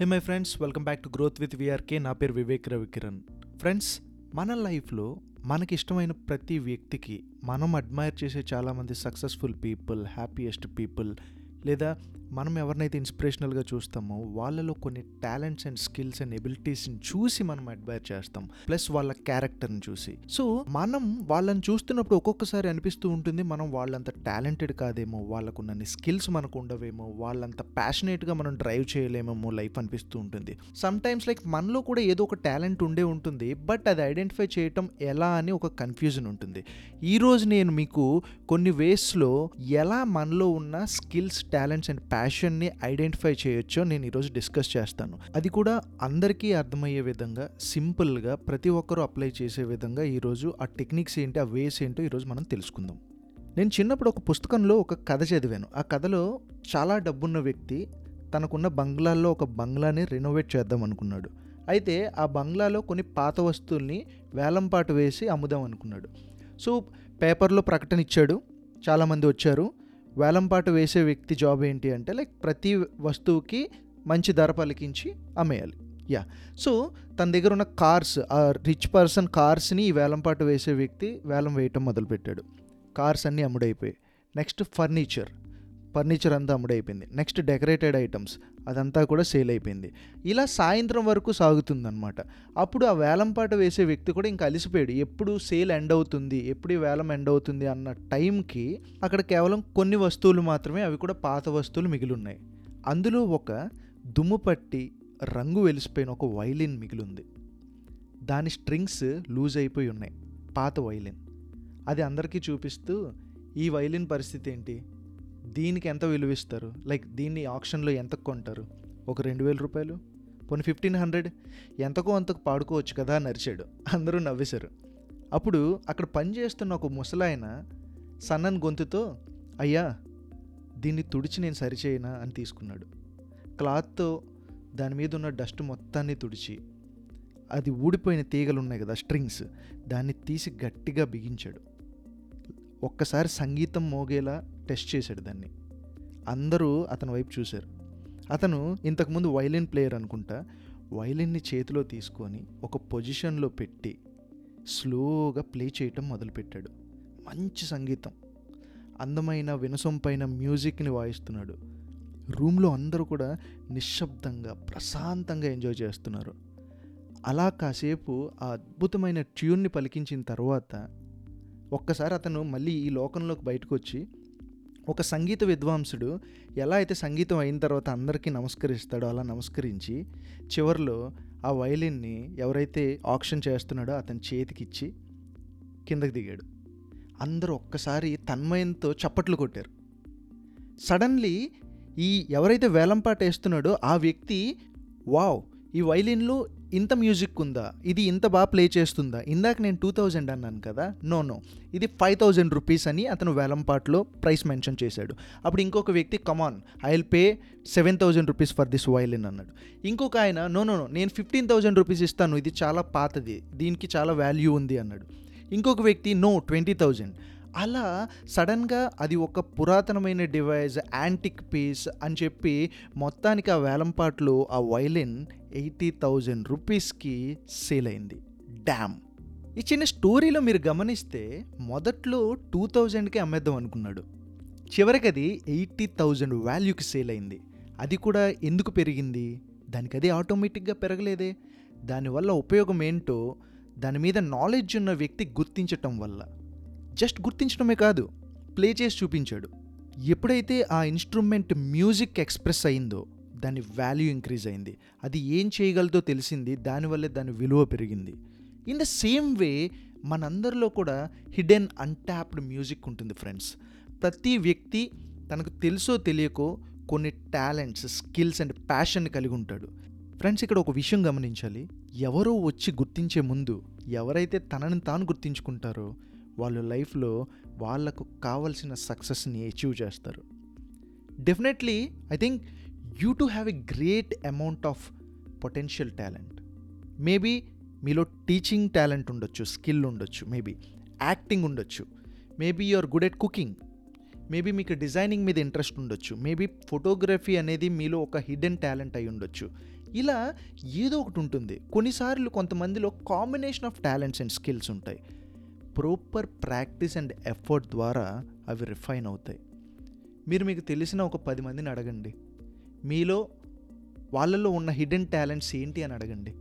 Hey my friends, welcome back to growth with VRK. నా పేరు Vivek Ravikiran. Friends, మన లైఫ్లో మనకి ఇష్టమైన ప్రతి వ్యక్తికి మనం అడ్మైర్ చేసే చాలామంది సక్సెస్ఫుల్ పీపుల్, హ్యాపీయెస్ట్ పీపుల్, లేదా మనం ఎవరినైతే ఇన్స్పిరేషనల్గా చూస్తామో వాళ్ళలో కొన్ని టాలెంట్స్ అండ్ స్కిల్స్ అండ్ ఎబిలిటీస్ని చూసి మనం అడ్మైర్ చేస్తాం, ప్లస్ వాళ్ళ క్యారెక్టర్ని చూసి. సో మనం వాళ్ళని చూస్తున్నప్పుడు ఒక్కొక్కసారి అనిపిస్తూ ఉంటుంది మనం వాళ్ళంత టాలెంటెడ్ కాదేమో, వాళ్ళకున్నన్ని స్కిల్స్ మనకు ఉండవేమో, వాళ్ళంత ప్యాషనేట్గా మనం డ్రైవ్ చేయలేమేమో లైఫ్ అనిపిస్తూ ఉంటుంది. సమ్టైమ్స్ లైక్ మనలో కూడా ఏదో ఒక టాలెంట్ ఉండే ఉంటుంది, బట్ అది ఐడెంటిఫై చేయటం ఎలా అని ఒక కన్ఫ్యూజన్ ఉంటుంది. ఈరోజు నేను మీకు కొన్ని వేస్లో ఎలా మనలో ఉన్న స్కిల్స్, టాలెంట్స్ అండ్ ప్యాషన్ని ఐడెంటిఫై చేయొచ్చో నేను ఈరోజు డిస్కస్ చేస్తాను. అది కూడా అందరికీ అర్థమయ్యే విధంగా, సింపుల్గా, ప్రతి ఒక్కరూ అప్లై చేసే విధంగా. ఈరోజు ఆ టెక్నిక్స్ ఏంటి, ఆ వేస్ ఏంటో ఈరోజు మనం తెలుసుకుందాం. నేను చిన్నప్పుడు ఒక పుస్తకంలో ఒక కథ చదివాను. ఆ కథలో చాలా డబ్బున్న వ్యక్తి తనకున్న బంగ్లాల్లో ఒక బంగ్లాని రెనోవేట్ చేద్దాం అనుకున్నాడు. అయితే ఆ బంగ్లాలో కొన్ని పాత వస్తువుల్ని వేలంపాటు వేసి అమ్ముదాం అనుకున్నాడు. సో పేపర్లో ప్రకటన ఇచ్చాడు, చాలామంది వచ్చారు. వేలంపాటు వేసే వ్యక్తి జాబ్ ఏంటి అంటే లైక్ ప్రతి వస్తువుకి మంచి ధర పలికించి అమ్మేయాలి. సో తన దగ్గర ఉన్న కార్స్, ఆ రిచ్ పర్సన్ కార్స్ని ఈ వేలంపాటు వేసే వ్యక్తి వేలం వేయటం మొదలుపెట్టాడు. కార్స్ అన్నీ అమ్ముడైపోయాయి. నెక్స్ట్ ఫర్నిచర్ అంతా అమ్ముడైపోయింది. నెక్స్ట్ డెకరేటెడ్ ఐటమ్స్ అదంతా కూడా సేల్ అయిపోయింది. ఇలా సాయంత్రం వరకు సాగుతుందన్నమాట. అప్పుడు ఆ వేలంపాట వేసే వ్యక్తి కూడా ఇంకా అలిసిపోయాడు. ఎప్పుడు సేల్ ఎండ్ అవుతుంది, ఎప్పుడు వేలం ఎండ్ అవుతుంది అన్న టైంకి అక్కడ కేవలం కొన్ని వస్తువులు మాత్రమే, అవి కూడా పాత వస్తువులు మిగిలి ఉన్నాయి. అందులో ఒక దుమ్ము పట్టి రంగు వెలిసిపోయిన ఒక వైలిన్ మిగిలి ఉంది. దాని స్ట్రింగ్స్ లూజ్ అయిపోయి ఉన్నాయి, పాత వైలిన్. అది అందరికీ చూపిస్తూ ఈ వైలిన్ పరిస్థితి ఏంటి, దీనికి ఎంత విలువిస్తారు, లైక్ దీన్ని ఆక్షన్లో ఎంత కొంటారు, ఒక 2,000 రూపాయలు, పోనీ 1,500, ఎంతకో అంతకు పాడుకోవచ్చు కదా అని అరిచాడు. అందరూ నవ్వేశారు. అప్పుడు అక్కడ పనిచేస్తున్న ఒక ముసలాయన సన్నని గొంతుతో, అయ్యా దీన్ని తుడిచి నేను సరిచేయనా అని తీసుకున్నాడు. క్లాత్తో దాని మీద ఉన్న డస్ట్ మొత్తాన్ని తుడిచి అది ఊడిపోయిన తీగలు ఉన్నాయి కదా, స్ట్రింగ్స్, దాన్ని తీసి గట్టిగా బిగించాడు. ఒక్కసారి సంగీతం మోగేలా టెస్ట్ చేశాడు దాన్ని. అందరూ అతని వైపు చూశారు. అతను ఇంతకుముందు వైలిన్ ప్లేయర్ అనుకుంటా, వైలిన్ని చేతిలో తీసుకొని ఒక పొజిషన్లో పెట్టి స్లోగా ప్లే చేయటం మొదలుపెట్టాడు. మంచి సంగీతం, అందమైన వినసొంపైన మ్యూజిక్ని వాయిస్తున్నాడు. రూమ్లో అందరూ కూడా నిశ్శబ్దంగా ప్రశాంతంగా ఎంజాయ్ చేస్తున్నారు. అలా కాసేపు ఆ అద్భుతమైన ట్యూన్ని పలికించిన తర్వాత ఒక్కసారి అతను మళ్ళీ ఈ లోకంలోకి బయటకు వచ్చి, ఒక సంగీత విద్వాంసుడు ఎలా అయితే సంగీతం అయిన తర్వాత అందరికీ నమస్కరిస్తాడో అలా నమస్కరించి, చివరిలో ఆ వయలిన్ని ఎవరైతే ఆక్షన్ చేస్తున్నాడో అతని చేతికిచ్చి కిందకి దిగాడు. అందరూ ఒక్కసారి తన్మయంతో చప్పట్లు కొట్టారు. సడన్లీ ఈ ఎవరైతే వేలంపాట వేస్తున్నాడో ఆ వ్యక్తి, వావ్, ఈ వయలిన్లో ఇంత మ్యూజిక్ ఉందా, ఇది ఇంత బాగా ప్లే చేస్తుందా, ఇందాక నేను 2,000 అన్నాను కదా, నో ఇది 5,000 రూపీస్ అని అతను వేలంపాట్లో ప్రైస్ మెన్షన్ చేశాడు. అప్పుడు ఇంకొక వ్యక్తి, come on I will pay 7,000 rupees for this violin అన్నాడు. ఇంకొక ఆయన, నో నేను 15,000 రూపీస్ ఇస్తాను, ఇది చాలా పాతది, దీనికి చాలా వాల్యూ ఉంది అన్నాడు. ఇంకొక వ్యక్తి, నో 20,000. అలా సడన్గా అది ఒక పురాతనమైన డివైజ్, యాంటిక్ పీస్ అని చెప్పి మొత్తానికి ఆ వేలంపాట్లో ఆ వైలిన్ 80,000 రూపీస్కి సేల్ అయింది. డ్యామ్! ఈ చిన్న స్టోరీలో మీరు గమనిస్తే మొదట్లో 2,000కే అమ్మేద్దాం అనుకున్నాడు, చివరికి అది 80,000 వాల్యూకి సేల్ అయింది. అది కూడా ఎందుకు పెరిగింది, దానికి అదే ఆటోమేటిక్గా పెరగలేదే. దానివల్ల ఉపయోగం ఏంటో దాని మీద నాలెడ్జ్ ఉన్న వ్యక్తి గుర్తించటం వల్ల. జస్ట్ గుర్తించడమే కాదు, ప్లే చేసి చూపించాడు. ఎప్పుడైతే ఆ ఇన్స్ట్రుమెంట్ మ్యూజిక్ ఎక్స్ప్రెస్ అయిందో దాని వాల్యూ ఇంక్రీజ్ అయింది, అది ఏం చేయగలదో తెలిసింది, దానివల్లే దాని విలువ పెరిగింది. ఇన్ ద సేమ్ వే మనందరిలో కూడా హిడెన్, అన్ట్యాప్డ్ మ్యూజిక్ ఉంటుంది ఫ్రెండ్స్. ప్రతి వ్యక్తి తనకు తెలుసో తెలియకో కొన్ని టాలెంట్స్, స్కిల్స్ అండ్ ప్యాషన్ కలిగి ఉంటాడు. ఫ్రెండ్స్, ఇక్కడ ఒక విషయం గమనించాలి. ఎవరో వచ్చి గుర్తించే ముందు ఎవరైతే తనని తాను గుర్తించుకుంటారో వాళ్ళు లైఫ్లో వాళ్ళకు కావాల్సిన సక్సెస్ని అచీవ్ చేస్తారు. Definitely I think you to have a great amount of potential talent. Maybe మీలో టీచింగ్ టాలెంట్ ఉండొచ్చు, స్కిల్ ఉండొచ్చు, మేబీ యాక్టింగ్ ఉండొచ్చు, maybe you are good at cooking, maybe మీకు డిజైనింగ్ మీద ఇంట్రెస్ట్ ఉండొచ్చు, మేబీ ఫోటోగ్రఫీ అనేది మీలో ఒక హిడెన్ టాలెంట్ అయి ఉండొచ్చు. ఇలా ఏదో ఒకటి ఉంటుంది. కొన్నిసార్లు కొంతమందిలో combination of talents and skills ఉంటాయి. ప్రాపర్ ప్రాక్టీస్ అండ్ ఎఫర్ట్ ద్వారా అవి రిఫైన్ అవుతాయి. మీకు తెలిసిన ఒక 10 మందిని అడగండి, మీలో వాళ్ళలో ఉన్న హిడెన్ టాలెంట్స్ ఏంటి అని అడగండి.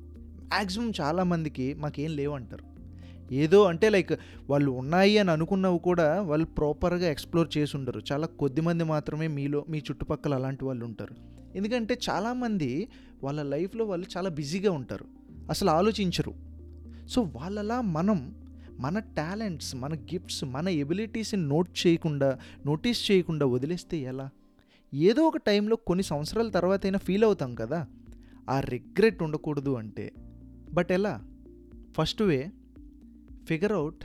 మ్యాక్సిమం చాలామందికి మాకేం లేవంటారు. ఏదో అంటే లైక్ వాళ్ళు ఉన్నాయి అని అనుకున్నవి కూడా వాళ్ళు ప్రాపర్గా ఎక్స్ప్లోర్ చేసి ఉండరు. చాలా కొద్దిమంది మాత్రమే మీలో మీ చుట్టుపక్కల అలాంటి వాళ్ళు ఉంటారు. ఎందుకంటే చాలామంది వాళ్ళ లైఫ్లో వాళ్ళు చాలా బిజీగా ఉంటారు, అసలు ఆలోచించరు. సో వాళ్ళలా మనం మన టాలెంట్స్, మన గిఫ్ట్స్, మన ఎబిలిటీస్ని నోటీస్ చేయకుండా వదిలేస్తే ఎలా? ఏదో ఒక టైంలో కొన్ని సంవత్సరాల తర్వాత అయినా ఫీల్ అవుతాం కదా. ఆ రిగ్రెట్ ఉండకూడదు అంటే బట్ ఎలా? First way, figure out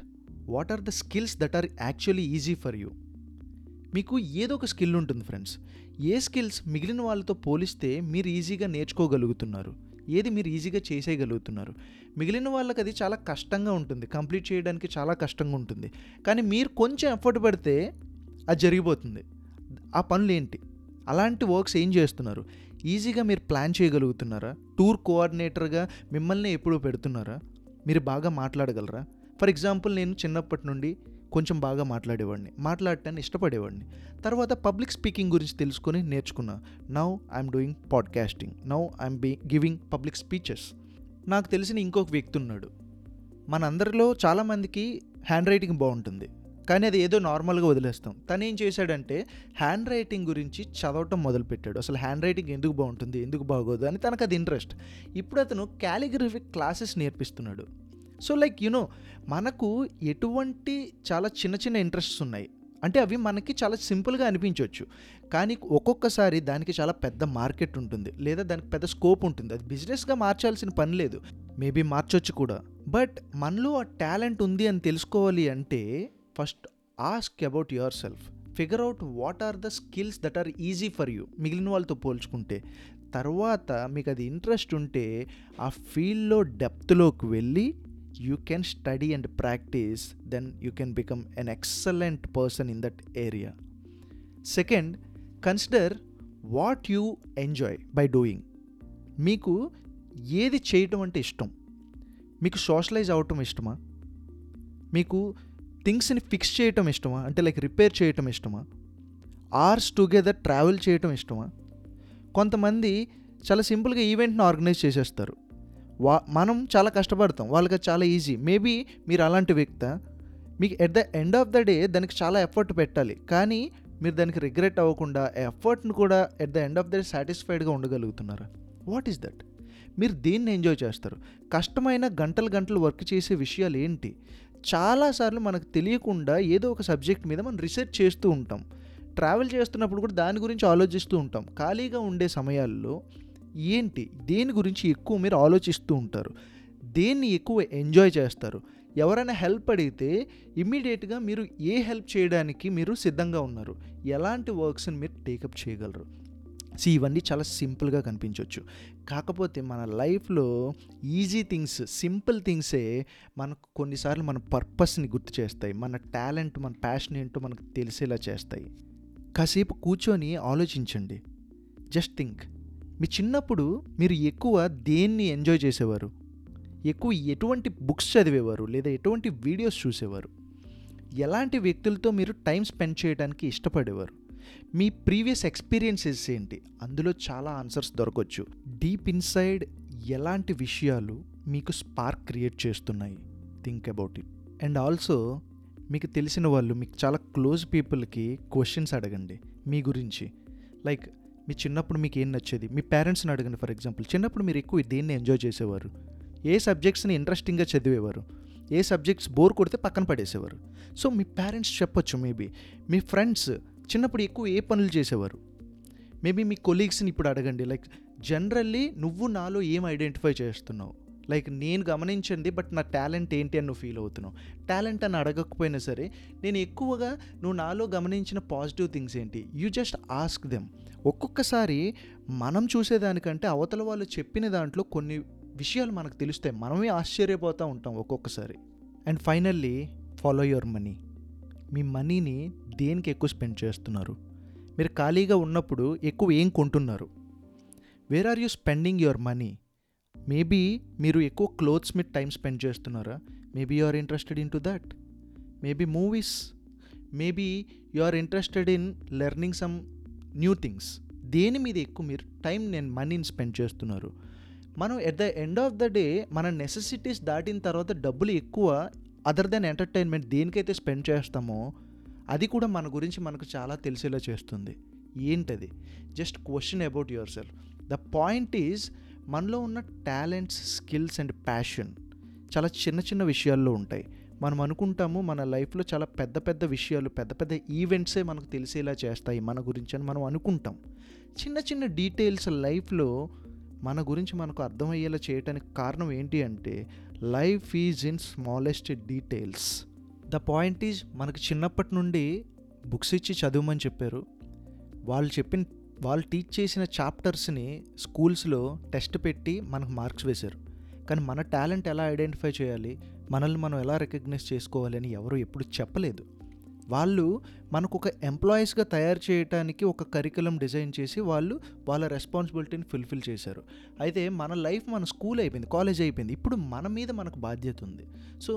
what are the skills that are actually easy for you. మీకు ఏదో ఒక స్కిల్ ఉంటుంది ఫ్రెండ్స్. ఏ స్కిల్స్ మిగిలిన వాళ్ళతో పోలిస్తే మీరు ఈజీగా నేర్చుకోగలుగుతున్నారు, ఏది మీరు ఈజీగా చేసేయగలుగుతున్నారు? మిగిలిన వాళ్ళకి అది చాలా కష్టంగా ఉంటుంది, కంప్లీట్ చేయడానికి చాలా కష్టంగా ఉంటుంది. కానీ మీరు కొంచెం ఎఫర్ట్ పెడితే అది జరిగిపోతుంది. ఆ పనులు ఏంటి? అలాంటి వర్క్స్ ఏం చేస్తున్నారు? ఈజీగా మీరు ప్లాన్ చేయగలుగుతున్నారా? టూర్ కోఆర్డినేటర్గా మిమ్మల్ని ఎప్పుడు పెడుతున్నారా? మీరు బాగా మాట్లాడగలరా? ఫర్ ఎగ్జాంపుల్, నేను చిన్నప్పటి నుండి కొంచెం బాగా మాట్లాడటాన్ని ఇష్టపడేవాడిని. తర్వాత పబ్లిక్ స్పీకింగ్ గురించి తెలుసుకొని నేర్చుకున్నా. Now I'm doing podcasting, now I'm giving public speeches. నాకు తెలిసిన ఇంకొక వ్యక్తి ఉన్నాడు. మనందరిలో చాలామందికి హ్యాండ్ రైటింగ్ బాగుంటుంది, కానీ అది ఏదో నార్మల్గా వదిలేస్తాం. తను ఏం చేశాడంటే హ్యాండ్ రైటింగ్ గురించి చదవటం మొదలుపెట్టాడు. అసలు హ్యాండ్ రైటింగ్ ఎందుకు బాగుంటుంది, ఎందుకు బాగోదు అని తనకు అది ఇంట్రెస్ట్. ఇప్పుడు అతను క్యాలిగ్రఫీ క్లాసెస్ నేర్పిస్తున్నాడు. సో లైక్ మనకు ఎటువంటి చాలా చిన్న చిన్న ఇంట్రెస్ట్స్ ఉన్నాయి అంటే అవి మనకి చాలా సింపుల్గా అనిపించవచ్చు, కానీ ఒక్కొక్కసారి దానికి చాలా పెద్ద మార్కెట్ ఉంటుంది, లేదా దానికి పెద్ద స్కోప్ ఉంటుంది. అది బిజినెస్గా మార్చాల్సిన పని లేదు, మేబీ మార్చొచ్చు కూడా. బట్ మనలో ఆ టాలెంట్ ఉంది అని తెలుసుకోవాలి అంటే first ask about yourself. Figure out what are the skills that are easy for you మిగిలిన వాళ్ళతో పోల్చుకుంటే. తర్వాత మీకు అది ఇంట్రెస్ట్ ఉంటే ఆ ఫీల్డ్లో డెప్త్లోకి వెళ్ళి you can study and practice, then you can become an excellent person in that area. Second, consider what you enjoy by doing. మీకు ఏది చేయటం అంటే ఇష్టం? మీకు సోషలైజ్ అవటం ఇష్టమా? మీకు థింగ్స్ని ఫిక్స్ చేయటం ఇష్టమా? అంటే లైక్ రిపేర్ చేయటం ఇష్టమా? ఆర్స్ టుగెదర్ ట్రావెల్ చేయటం ఇష్టమా? కొంతమంది చాలా సింపుల్గా ఈవెంట్ని ఆర్గనైజ్ చేసేస్తారు. మనం చాలా కష్టపడతాం, వాళ్ళకి చాలా ఈజీ. మేబీ మీరు అలాంటి వ్యక్తి. మీకు at the end of the day దానికి చాలా ఎఫర్ట్ పెట్టాలి, కానీ మీరు దానికి రిగ్రెట్ అవ్వకుండా ఎఫర్ట్ని కూడా at the end of the day సాటిస్ఫైడ్గా ఉండగలుగుతున్నారా? What is that? మీరు దేన్ని ఎంజాయ్ చేస్తారు? కష్టమైన గంటలు వర్క్ చేసే విషయాలు ఏంటి? చాలాసార్లు మనకు తెలియకుండా ఏదో ఒక సబ్జెక్ట్ మీద మనం రీసెర్చ్ చేస్తూ ఉంటాం. ట్రావెల్ చేస్తున్నప్పుడు కూడా దాని గురించి ఆలోచిస్తూ ఉంటాం. ఖాళీగా ఉండే సమయాల్లో దేని గురించి ఎక్కువ మీరు ఆలోచిస్తూ ఉంటారు? దేన్ని ఎక్కువ ఎంజాయ్ చేస్తారు? ఎవరైనా హెల్ప్ అడిగితే ఇమ్మీడియట్గా మీరు ఏ హెల్ప్ చేయడానికి మీరు సిద్ధంగా ఉన్నారు? ఎలాంటి వర్క్స్ని మీరు టేకప్ చేయగలరు? ఇవన్నీ చాలా సింపుల్గా కనిపించవచ్చు, కాకపోతే మన లైఫ్లో ఈజీ థింగ్స్, సింపుల్ థింగ్సే మనకు కొన్నిసార్లు మన పర్పస్ని గుర్తు చేస్తాయి, మన టాలెంట్, మన ప్యాషన్ ఏంటో మనకు తెలిసేలా చేస్తాయి. కాసేపు కూర్చొని ఆలోచించండి. జస్ట్ థింక్, మీ చిన్నప్పుడు మీరు ఎక్కువ దేన్ని ఎంజాయ్ చేసేవారు? ఎక్కువ ఎటువంటి బుక్స్ చదివేవారు, లేదా ఎటువంటి వీడియోస్ చూసేవారు? ఎలాంటి వ్యక్తులతో మీరు టైం స్పెండ్ చేయడానికి ఇష్టపడేవారు? మీ ప్రీవియస్ ఎక్స్పీరియన్సెస్ ఏంటి? అందులో చాలా ఆన్సర్స్ దొరకవచ్చు. డీప్ ఇన్సైడ్ ఎలాంటి విషయాలు మీకు స్పార్క్ క్రియేట్ చేస్తున్నాయి? Think about it. And also మీకు తెలిసిన వాళ్ళు, మీకు చాలా క్లోజ్ పీపుల్కి క్వశ్చన్స్ అడగండి మీ గురించి. లైక్ మీ చిన్నప్పుడు మీకు ఏం నచ్చేది? మీ పేరెంట్స్ని అడగండి. ఫర్ ఎగ్జాంపుల్, చిన్నప్పుడు మీరు ఎక్కువ దేన్ని ఎంజాయ్ చేసేవారు? ఏ సబ్జెక్ట్స్ని ఇంట్రెస్టింగ్గా చదివేవారు? ఏ సబ్జెక్ట్స్ బోర్ కొడితే పక్కన పడేసేవారు? సో మీ పేరెంట్స్ చెప్పొచ్చు. మేబీ మీ ఫ్రెండ్స్ చిన్నప్పుడు ఎక్కువ ఏ పనులు చేసేవారు? మేబీ మీ కొలీగ్స్ని ఇప్పుడు అడగండి. లైక్ జనరల్లీ నువ్వు నాలో ఏం ఐడెంటిఫై చేస్తున్నావు? లైక్ నేను గమనించండి, బట్ నా టాలెంట్ ఏంటి అని నువ్వు ఫీల్ అవుతున్నావు. టాలెంట్ అని అడగకపోయినా సరే, నేను ఎక్కువగా నువ్వు నాలో గమనించిన పాజిటివ్ థింగ్స్ ఏంటి? You just ask them. ఒక్కొక్కసారి మనం చూసేదానికంటే అవతల వాళ్ళు చెప్పిన దాంట్లో కొన్ని విషయాలు మనకు తెలుస్తాయి, మనమే ఆశ్చర్యపోతూ ఉంటాం ఒక్కొక్కసారి. And finally, follow your money. మీ మనీని దేనికి ఎక్కువ స్పెండ్ చేస్తున్నారు? మీరు ఖాళీగా ఉన్నప్పుడు ఎక్కువ ఏం కొంటున్నారు? Where are you spending your money? Maybe మీరు ఎక్కువ క్లోత్స్ మీద టైం స్పెండ్ చేస్తున్నారా? Maybe you are interested in to that. Maybe movies. Maybe you are interested in learning some new things. దేని మీద ఎక్కువ మీరు టైం నేను మనీని స్పెండ్ చేస్తున్నారు? మనం at the end of the day మన నెసెసిటీస్ దాటిన తర్వాత డబ్బులు ఎక్కువ అదర్ దెన్ ఎంటర్టైన్మెంట్ దేనికైతే స్పెండ్ చేస్తామో అది కూడా మన గురించి మనకు చాలా తెలిసేలా చేస్తుంది. ఏంటది? Just question about yourself. The point is మనలో ఉన్న టాలెంట్స్, స్కిల్స్ అండ్ ప్యాషన్ చాలా చిన్న చిన్న విషయాల్లో ఉంటాయి. మనం అనుకుంటాము మన లైఫ్లో చాలా పెద్ద పెద్ద విషయాలు, పెద్ద పెద్ద ఈవెంట్సే మనకు తెలిసేలా చేస్తాయి మన గురించి అని మనం అనుకుంటాం. చిన్న చిన్న డీటెయిల్స్ లైఫ్లో మన గురించి మనకు అర్థమయ్యేలా చేయడానికి కారణం ఏంటి అంటే life is in smallest details. The point is మనకు చిన్నప్పటి నుండి బుక్స్ ఇచ్చి చదవమని చెప్పారు. వాళ్ళు టీచ్ చేసిన చాప్టర్స్ని స్కూల్స్లో టెస్ట్ పెట్టి మనకు మార్క్స్ వేశారు. కానీ మన టాలెంట్ ఎలా ఐడెంటిఫై చేయాలి, మనల్ని మనం ఎలా రికగ్నైజ్ చేసుకోవాలి అని ఎవరు ఎప్పుడు చెప్పలేదు. వాళ్ళు మనకు ఒక ఎంప్లాయీస్గా తయారు చేయడానికి ఒక కరికులం డిజైన్ చేసి వాళ్ళు వాళ్ళ రెస్పాన్సిబిలిటీని ఫుల్ఫిల్ చేశారు. అయితే మన లైఫ్ మన స్కూల్ అయిపోయింది, కాలేజ్ అయిపోయింది, ఇప్పుడు మన మీద మనకు బాధ్యత ఉంది. సో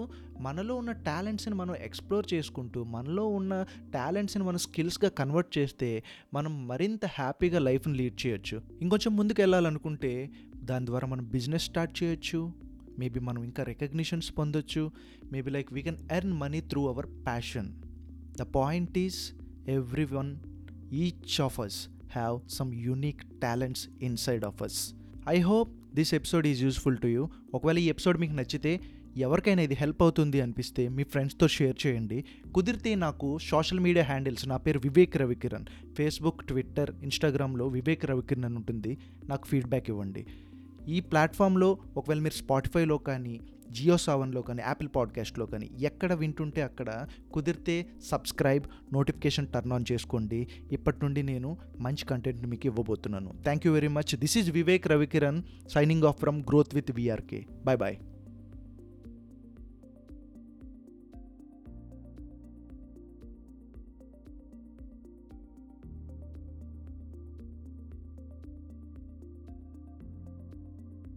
మనలో ఉన్న టాలెంట్స్ని మనం ఎక్స్ప్లోర్ చేసుకుంటూ మనలో ఉన్న టాలెంట్స్ని మనం స్కిల్స్గా కన్వర్ట్ చేస్తే మనం మరింత హ్యాపీగా లైఫ్ని లీడ్ చేయొచ్చు. ఇంకొంచెం ముందుకు వెళ్ళాలనుకుంటే దాని ద్వారా మనం బిజినెస్ స్టార్ట్ చేయొచ్చు. మేబీ మనం ఇంకా రికగ్నిషన్స్ పొందొచ్చు. Maybe like we can earn money through our passion. The point is, everyone, each of us have some unique talents inside of us. I hope this episode is useful to you. ఒకవేళ ఈ episode మీకు నచ్చితే, ఎవరికైనా ఇది help అవుతుంది అనిపిస్తే మీ ఫ్రెండ్స్తో share చేయండి. కుదిరితే నాకు సోషల్ మీడియా హ్యాండిల్స్, నా పేరు వివేక్ రవికిరణ్, ఫేస్బుక్, ట్విట్టర్, ఇన్స్టాగ్రామ్లో వివేక్ రవికిరణ్ అని ఉంటుంది, నాకు ఫీడ్బ్యాక్ ఇవ్వండి. ఈ ప్లాట్ఫామ్లో ఒకవేళ మీరు స్పాటిఫైలో కానీ, జియో సావన్లో కానీ, యాపిల్ పాడ్కాస్ట్లో కానీ ఎక్కడ వింటుంటే అక్కడ కుదిరితే సబ్స్క్రైబ్, నోటిఫికేషన్ టర్న్ ఆన్ చేసుకోండి. ఇప్పటి నుండి నేను మంచి కంటెంట్ని మీకు ఇవ్వబోతున్నాను. Thank you very much. This is Vivek Ravikiran signing off from growth with VRK. Bye bye.